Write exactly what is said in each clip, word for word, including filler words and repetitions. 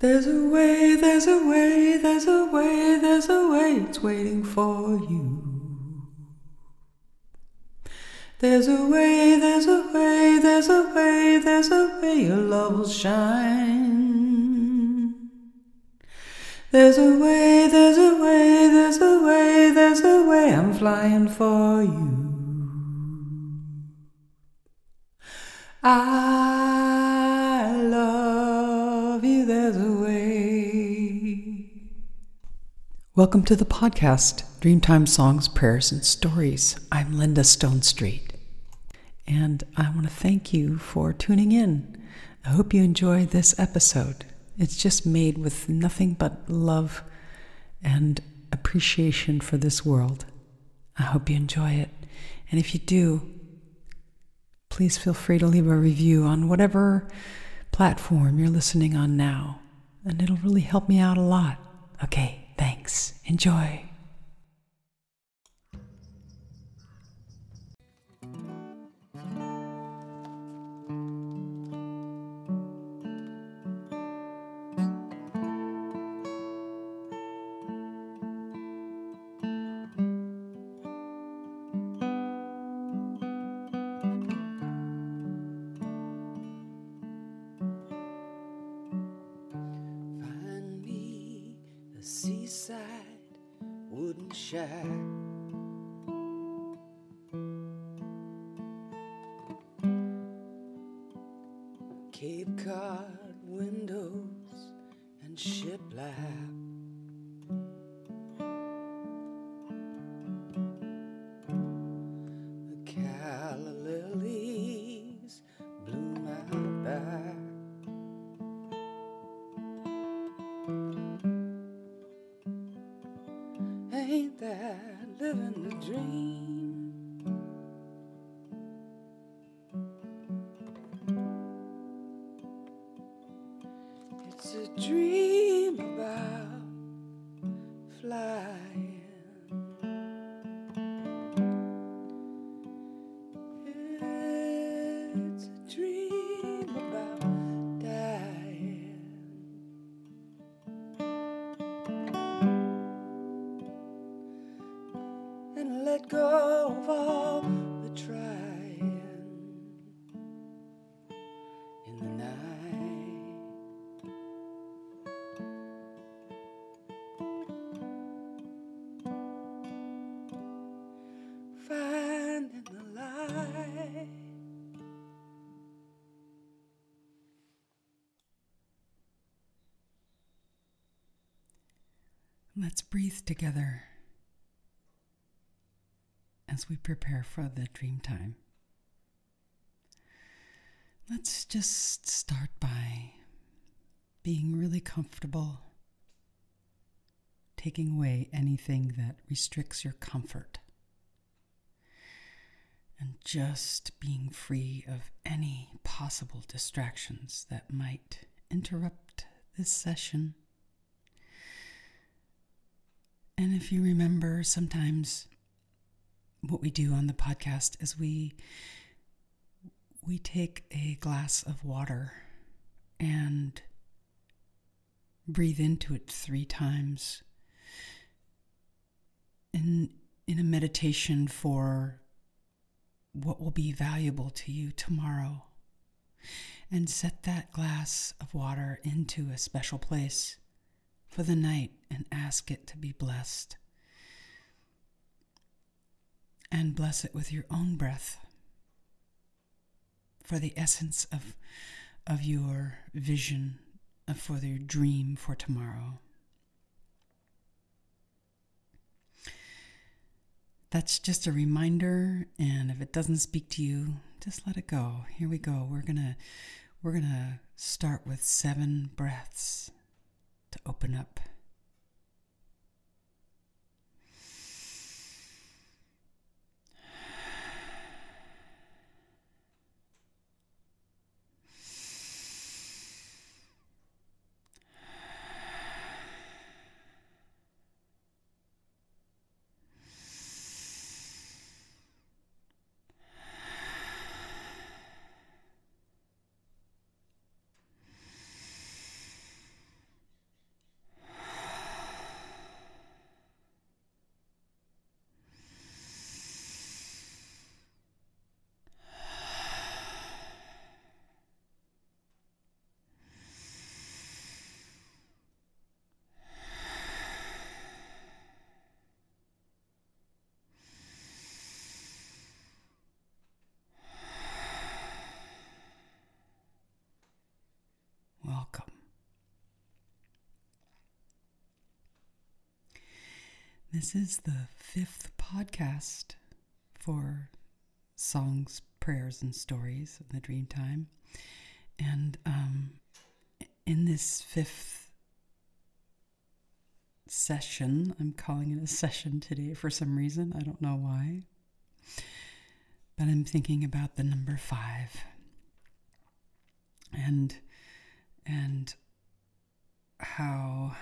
There's a way, there's a way, there's a way, there's a way, it's waiting for you. There's a way, there's a way, there's a way, there's a way, your love will shine. There's a way, there's a way, there's a way, there's a way, I'm flying for you. I love you, there's a way. Welcome to the podcast, Dreamtime Songs, Prayers, and Stories. I'm Linda Stone Street, and I want to thank you for tuning in. I hope you enjoy this episode. It's just made with nothing but love and appreciation for this world. I hope you enjoy it, and if you do, please feel free to leave a review on whatever platform you're listening on now, and it'll really help me out a lot. Okay, thanks. Enjoy. Shack, Cape Cod windows and shiplap, the calla lilies bloom out back. Ain't that living the dream? It's a dream about flying. It's a dream about dying. Let go of all the trying in the night, finding the light. Let's breathe together as we prepare for the dream time. Let's just start by being really comfortable, taking away anything that restricts your comfort, and just being free of any possible distractions that might interrupt this session. And if you remember, sometimes what we do on the podcast is we we take a glass of water and breathe into it three times in in a meditation for what will be valuable to you tomorrow, and set that glass of water into a special place for the night and ask it to be blessed. And bless it with your own breath for the essence of of your vision, for your dream for tomorrow. That's just a reminder, and if it doesn't speak to you, just let it go. Here we go. We're gonna we're gonna start with seven breaths to open up. This is the fifth podcast for Songs, Prayers, and Stories of the Dreamtime. And um, in this fifth session, I'm calling it a session today for some reason. I don't know why. But I'm thinking about the number five. And, and how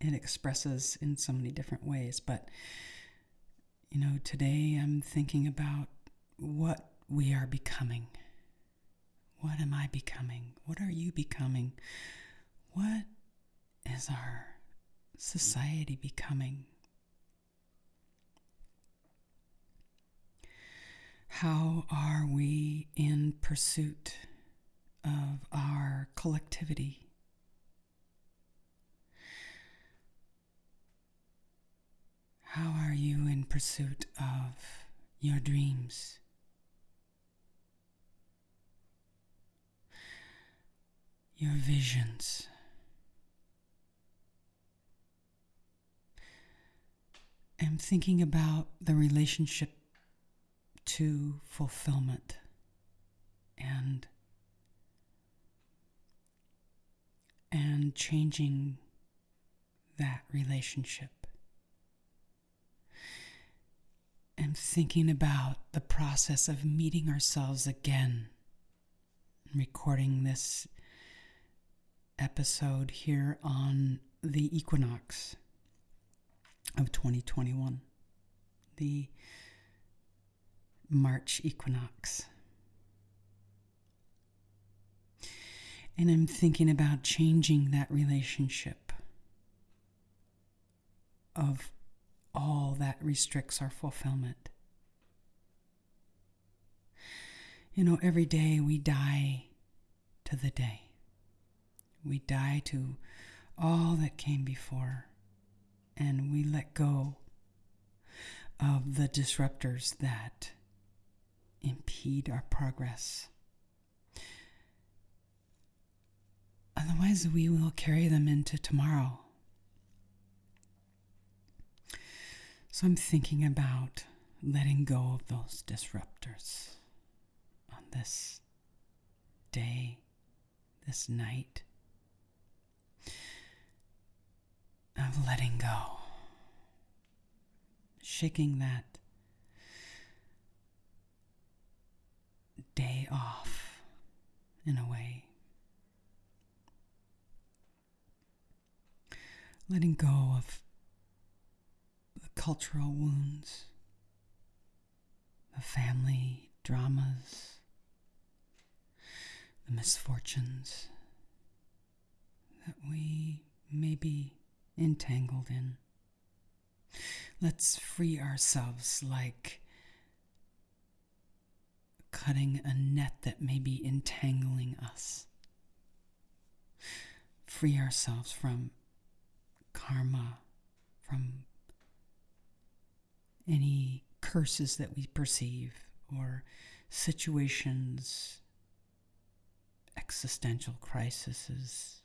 it expresses in so many different ways. But, you know, today I'm thinking about what we are becoming. What am I becoming? What are you becoming? What is our society becoming? How are we in pursuit of our collectivity? How are you in pursuit of your dreams? Your visions? I'm thinking about the relationship to fulfillment and and changing that relationship. I'm thinking about the process of meeting ourselves again. I'm recording this episode here on the equinox of twenty twenty-one, the March equinox. And I'm thinking about changing that relationship of all that restricts our fulfillment. You know, every day we die to the day. We die to all that came before, and we let go of the disruptors that impede our progress. Otherwise, we will carry them into tomorrow. So I'm thinking about letting go of those disruptors on this day, this night, of letting go, shaking that day off in a way, letting go of cultural wounds, the family dramas, the misfortunes that we may be entangled in. Let's free ourselves like cutting a net that may be entangling us. Free ourselves from karma, from any curses that we perceive, or situations, existential crises,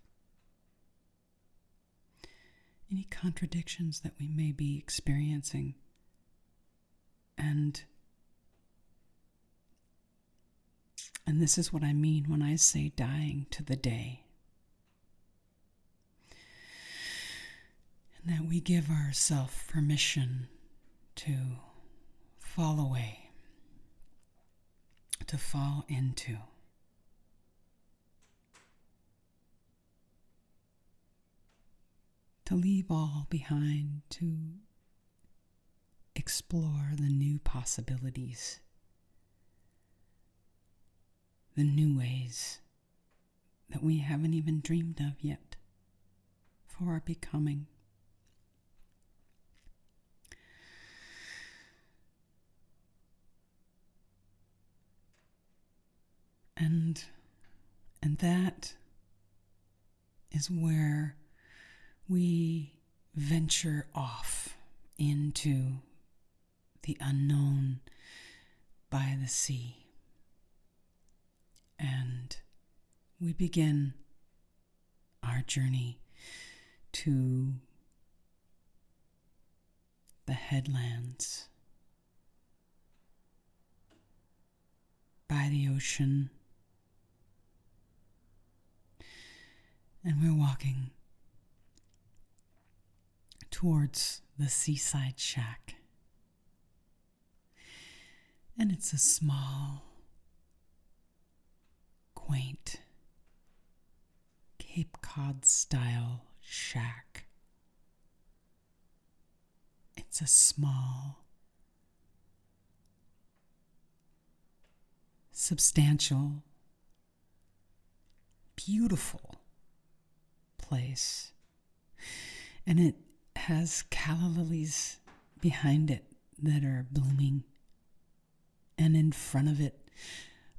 any contradictions that we may be experiencing, and and this is what I mean when I say dying to the day, and that we give ourselves permission to fall away, to fall into. To leave all behind, to explore the new possibilities, the new ways that we haven't even dreamed of yet for our becoming. And, and that is where we venture off into the unknown by the sea. And we begin our journey to the headlands, by the ocean, and we're walking towards the seaside shack. And it's a small, quaint, Cape Cod-style shack. It's a small, substantial, beautiful place. And it has calla lilies behind it that are blooming. And in front of it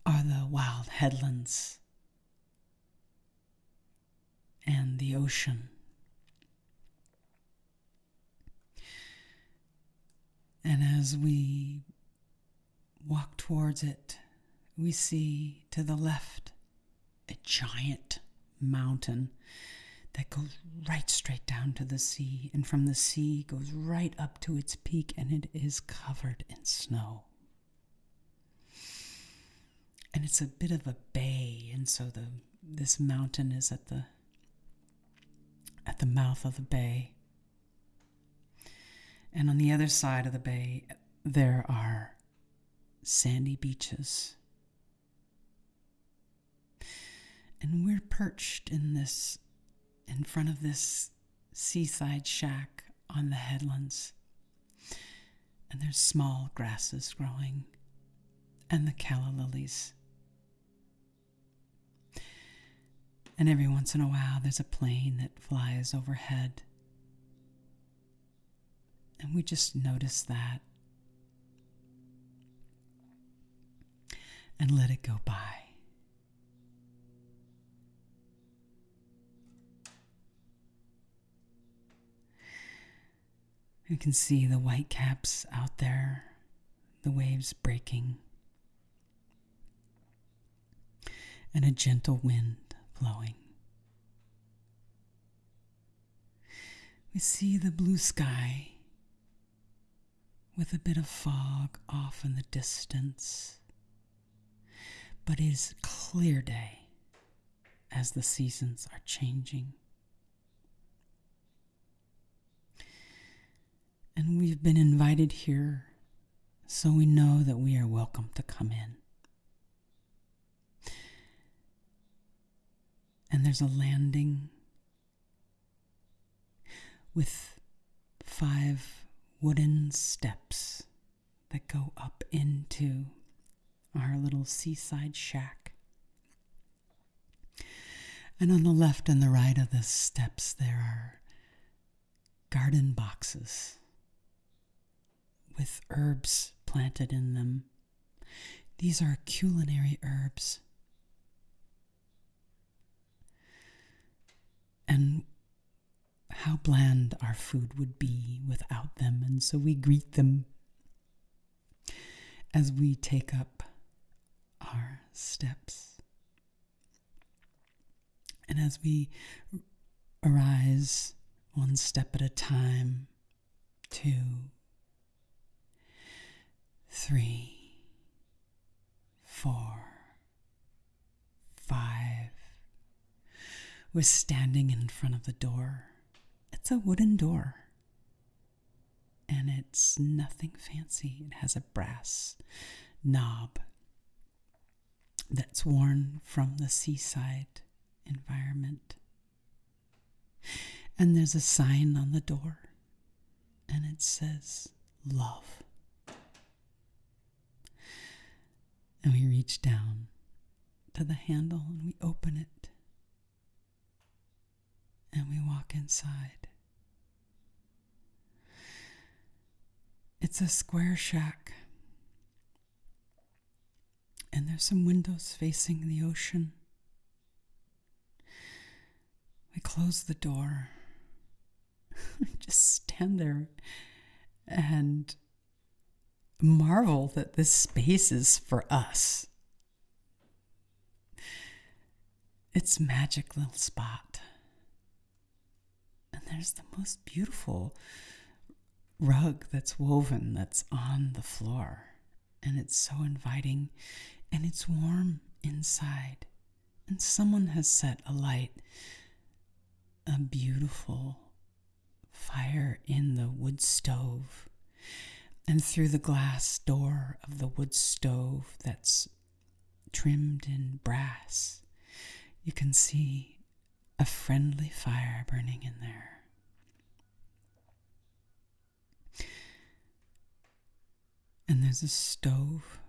are the wild headlands and the ocean. And as we walk towards it, we see to the left a giant mountain that goes right straight down to the sea, and from the sea goes right up to its peak, and it is covered in snow. And it's a bit of a bay, and so the this mountain is at the at the mouth of the bay. And on the other side of the bay, there are sandy beaches. And we're perched in this, in front of this seaside shack on the headlands. And there's small grasses growing and the calla lilies. And every once in a while, there's a plane that flies overhead. And we just notice that and let it go by. You can see the white caps out there, the waves breaking, and a gentle wind blowing. We see the blue sky with a bit of fog off in the distance, but it is clear day as the seasons are changing. And we've been invited here, so we know that we are welcome to come in. And there's a landing with five wooden steps that go up into our little seaside shack. And on the left and the right of the steps, there are garden boxes with herbs planted in them. These are culinary herbs. And how bland our food would be without them, and so we greet them as we take up our steps. And as we arise one step at a time, two, three, four, five, we're standing in front of the door. It's a wooden door, and it's nothing fancy. It has a brass knob that's worn from the seaside environment. And there's a sign on the door, and it says, "Love." And we reach down to the handle, and we open it, and we walk inside. It's a square shack, and there's some windows facing the ocean. We close the door, just stand there and marvel that this space is for us. It's a magic little spot. And there's the most beautiful rug that's woven that's on the floor. And it's so inviting, and it's warm inside. And someone has set alight a beautiful fire in the wood stove. And through the glass door of the wood stove that's trimmed in brass, you can see a friendly fire burning in there. And there's a stove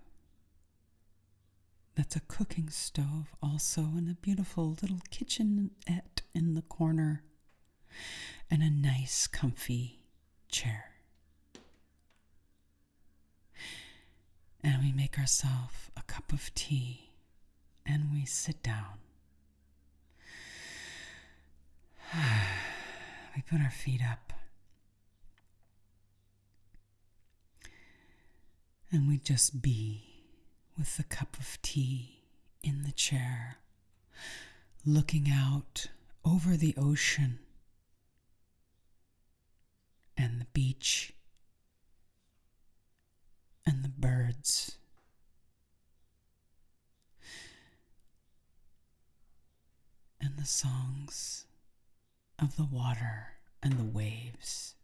that's a cooking stove also, and a beautiful little kitchenette in the corner, and a nice comfy chair. And we make ourselves a cup of tea and we sit down. We put our feet up. And we just be with the cup of tea in the chair, looking out over the ocean and the beach and the birds. And the songs of the water and the waves.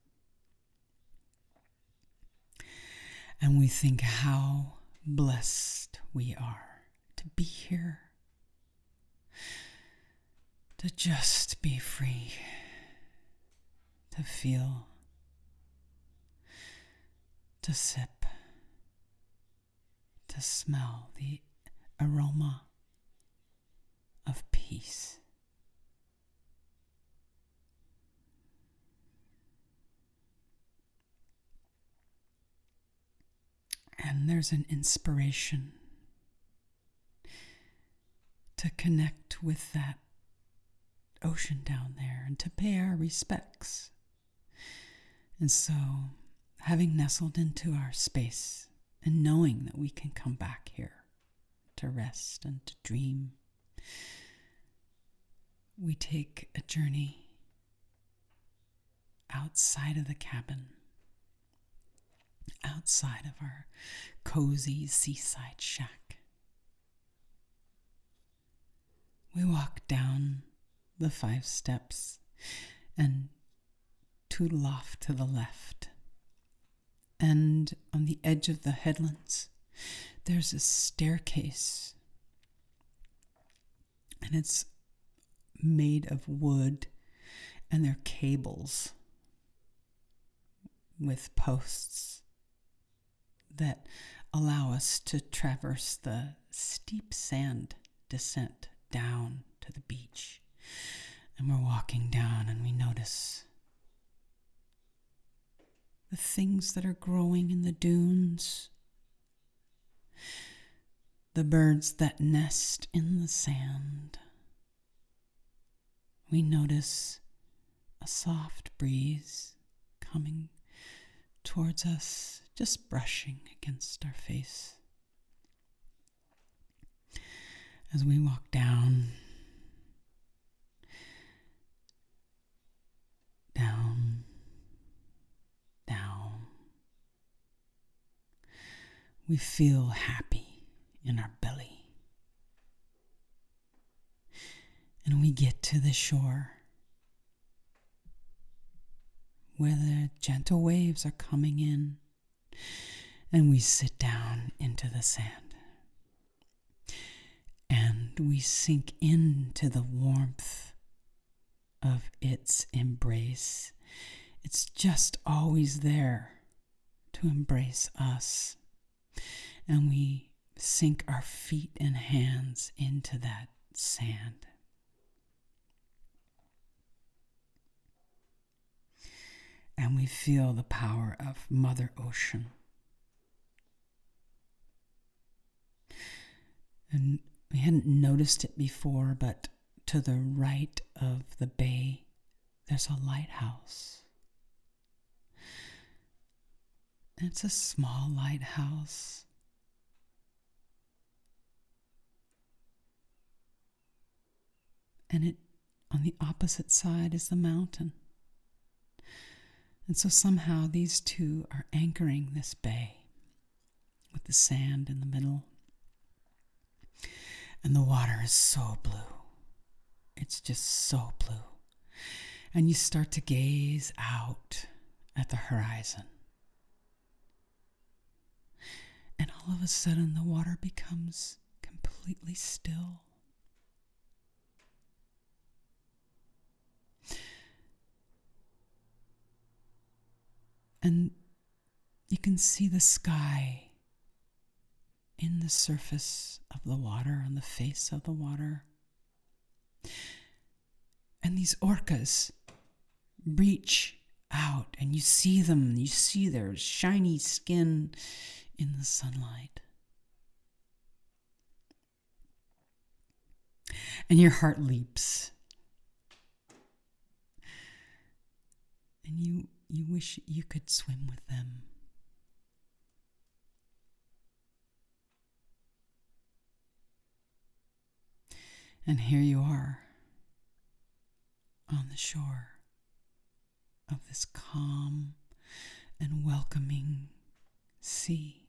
And we think how blessed we are to be here, to just be free, to feel, to sip, to smell the aroma of peace. And there's an inspiration to connect with that ocean down there and to pay our respects. And so, having nestled into our space and knowing that we can come back here to rest and to dream, we take a journey outside of the cabin, outside of our cozy seaside shack. We walk down the five steps and tootle off to the left. And on the edge of the headlands, there's a staircase. And it's made of wood, and there are cables with posts that allow us to traverse the steep sand descent down to the beach. And we're walking down and we notice the things that are growing in the dunes, the birds that nest in the sand. We notice a soft breeze coming towards us, just brushing against our face. As we walk down, down, down, we feel happy in our belly. And we get to the shore, where the gentle waves are coming in, and we sit down into the sand, and we sink into the warmth of its embrace. It's just always there to embrace us, and we sink our feet and hands into that sand. And we feel the power of Mother Ocean. And we hadn't noticed it before, but to the right of the bay, there's a lighthouse. And it's a small lighthouse. And it, on the opposite side is the mountain. And so somehow these two are anchoring this bay with the sand in the middle. And the water is so blue. It's just so blue. And you start to gaze out at the horizon. And all of a sudden, the water becomes completely still. And you can see the sky in the surface of the water, on the face of the water. And these orcas reach out, and you see them, you see their shiny skin in the sunlight. And your heart leaps. And you, you wish you could swim with them. And here you are on the shore of this calm and welcoming sea.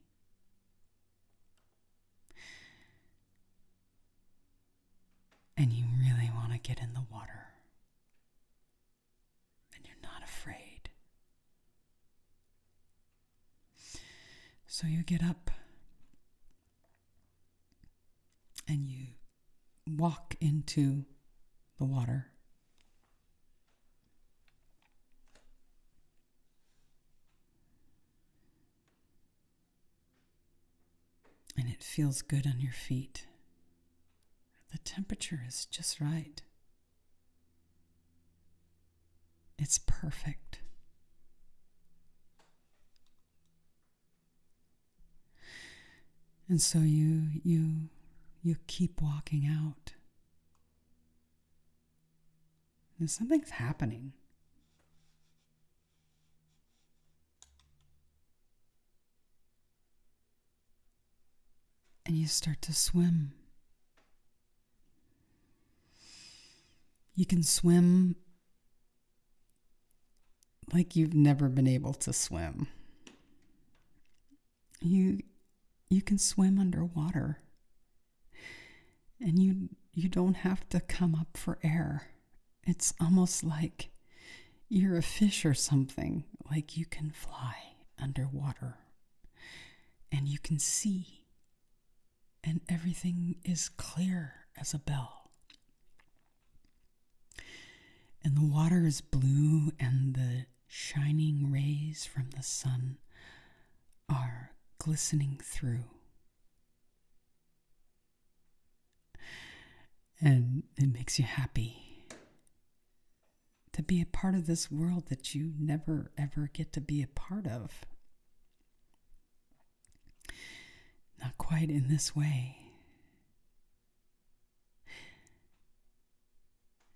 And you really want to get in the water. And you're not afraid. So you get up and you walk into the water. And it feels good on your feet. The temperature is just right. It's perfect. And so you you you keep walking out. And something's happening. And you start to swim. You can swim like you've never been able to swim. You you can swim underwater. And you you don't have to come up for air. It's almost like you're a fish or something, like you can fly underwater. And you can see. And everything is clear as a bell. And the water is blue, and the shining rays from the sun are glistening through. And it makes you happy to be a part of this world that you never ever get to be a part of. Not quite in this way.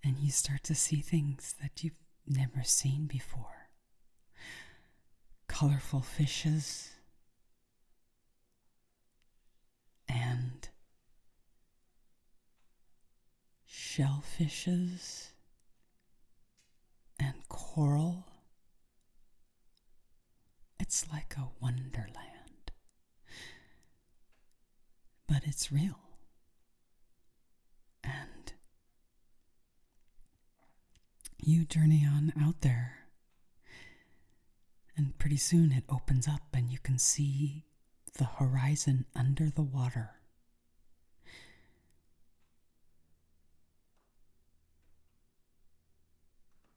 And you start to see things that you've never seen before. Colorful fishes. And shellfishes. And coral. It's like a wonderland. But it's real. And you journey on out there. And pretty soon it opens up and you can see the horizon under the water.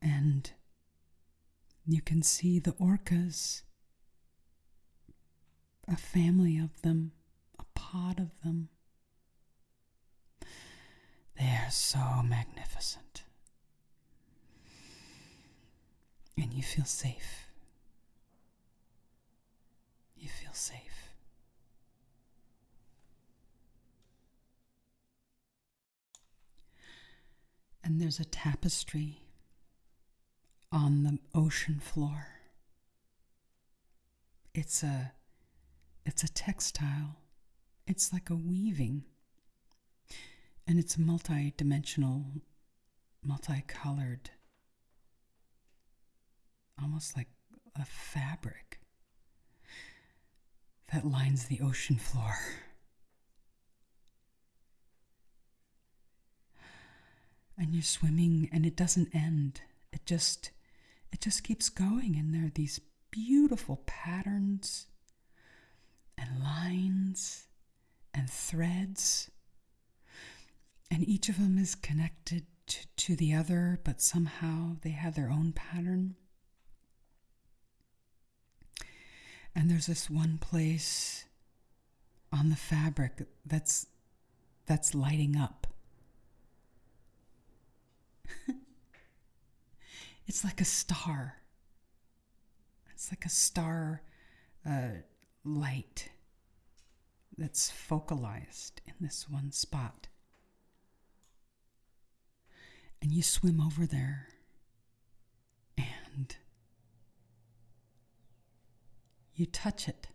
And you can see the orcas, a family of them. Pod of them. They are so magnificent. And you feel safe. You feel safe. And there's a tapestry on the ocean floor. It's a it's a textile. It's like a weaving, and it's multi-dimensional, multicolored, almost like a fabric that lines the ocean floor. And you're swimming, and it doesn't end. It just, it just keeps going, and there are these beautiful patterns and lines and threads, and each of them is connected to, to the other, but somehow they have their own pattern. And there's this one place on the fabric that's that's lighting up. It's like a star. It's like a star uh, light that's focalized in this one spot. And you swim over there, and you touch it.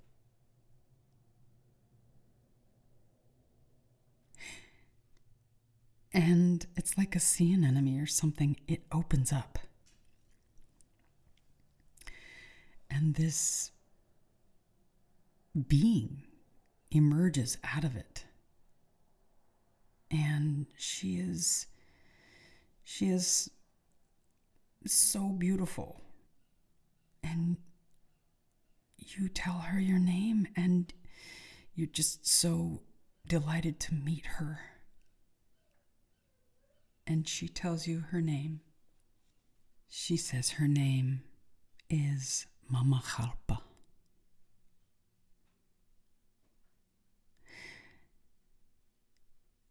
And it's like a sea anemone or something. It opens up. And this being emerges out of it. And she is, she is so beautiful. And you tell her your name, and you're just so delighted to meet her. And she tells you her name. She says her name is Mama Halpa.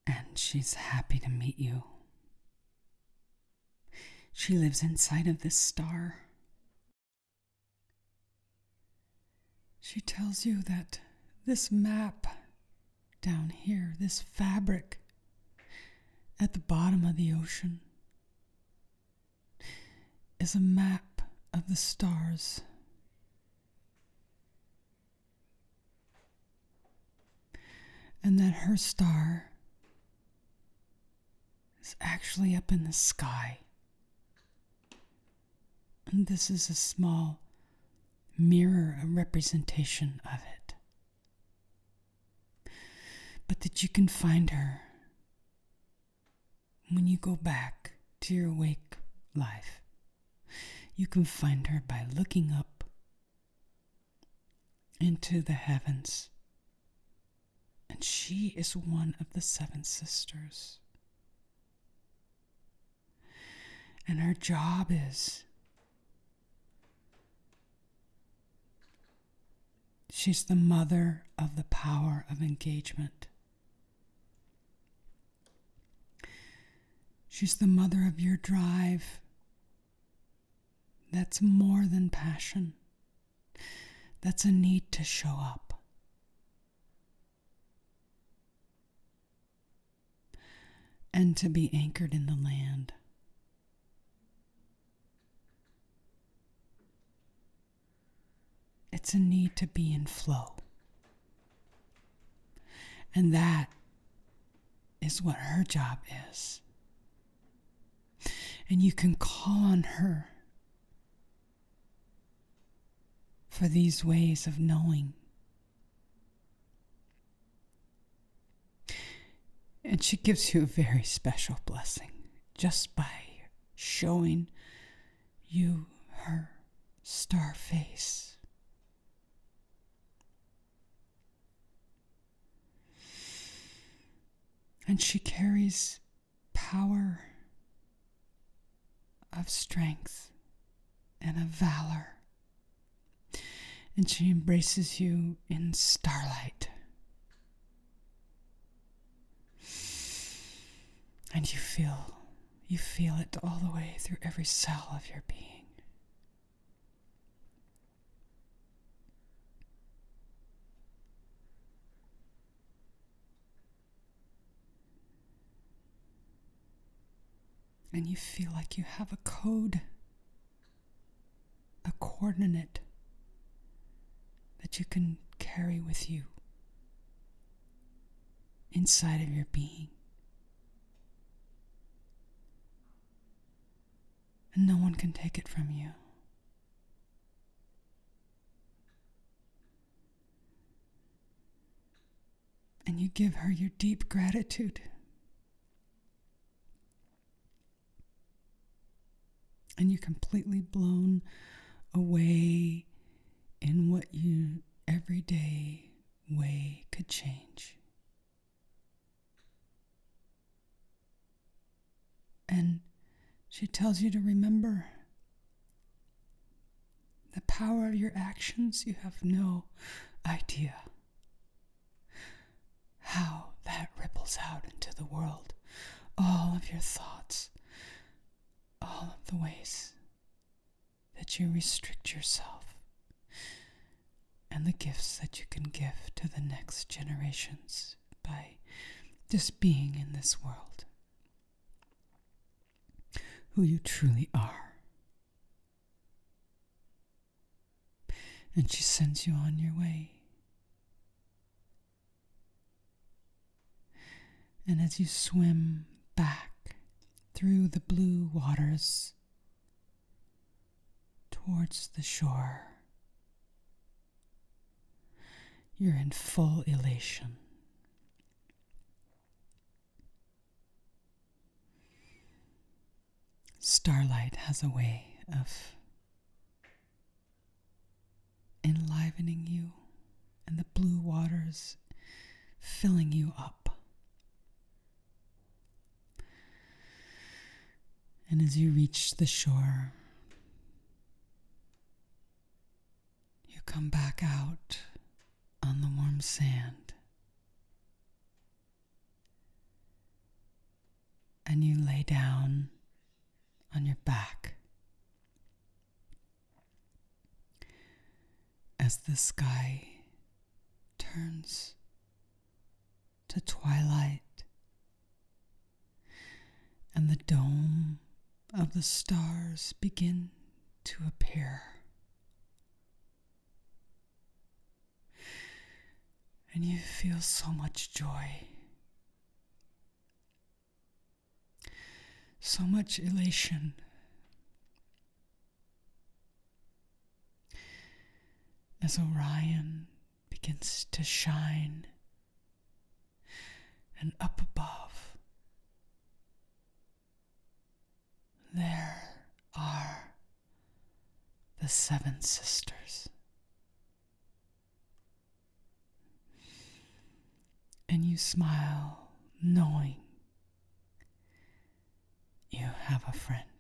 And she's happy to meet you. She lives inside of this star. She tells you that this map down here, this fabric at the bottom of the ocean, is a map of the stars. And that her star is actually up in the sky. And this is a small mirror, a representation of it. But that you can find her when you go back to your awake life. You can find her by looking up into the heavens. And she is one of the Seven Sisters. And her job is, she's the mother of the power of engagement. She's the mother of your drive. That's more than passion. That's a need to show up. And to be anchored in the land. It's a need to be in flow. And that is what her job is. And you can call on her for these ways of knowing. And she gives you a very special blessing just by showing you her star face. And she carries power of strength and of valor. And she embraces you in starlight. And you feel, you feel it all the way through every cell of your being. And you feel like you have a code, a coordinate that you can carry with you inside of your being. And no one can take it from you. and you give her your deep gratitude. And you're completely blown away in what you everyday way could change. And she tells you to remember the power of your actions. You have no idea how that ripples out into the world. All of your thoughts, all of the ways that you restrict yourself, and the gifts that you can give to the next generations by just being in this world, who you truly are. And she sends you on your way. And as you swim back through the blue waters towards the shore, you're in full elation. Starlight has a way of enlivening you, and the blue waters filling you up. And as you reach the shore, you come back out on the warm sand, and you lay down on your back as the sky turns to twilight and the dome of the stars begin to appear. And you feel so much joy, so much elation. As Orion begins to shine, and up above, there are the Seven Sisters. And you smile, knowing you have a friend.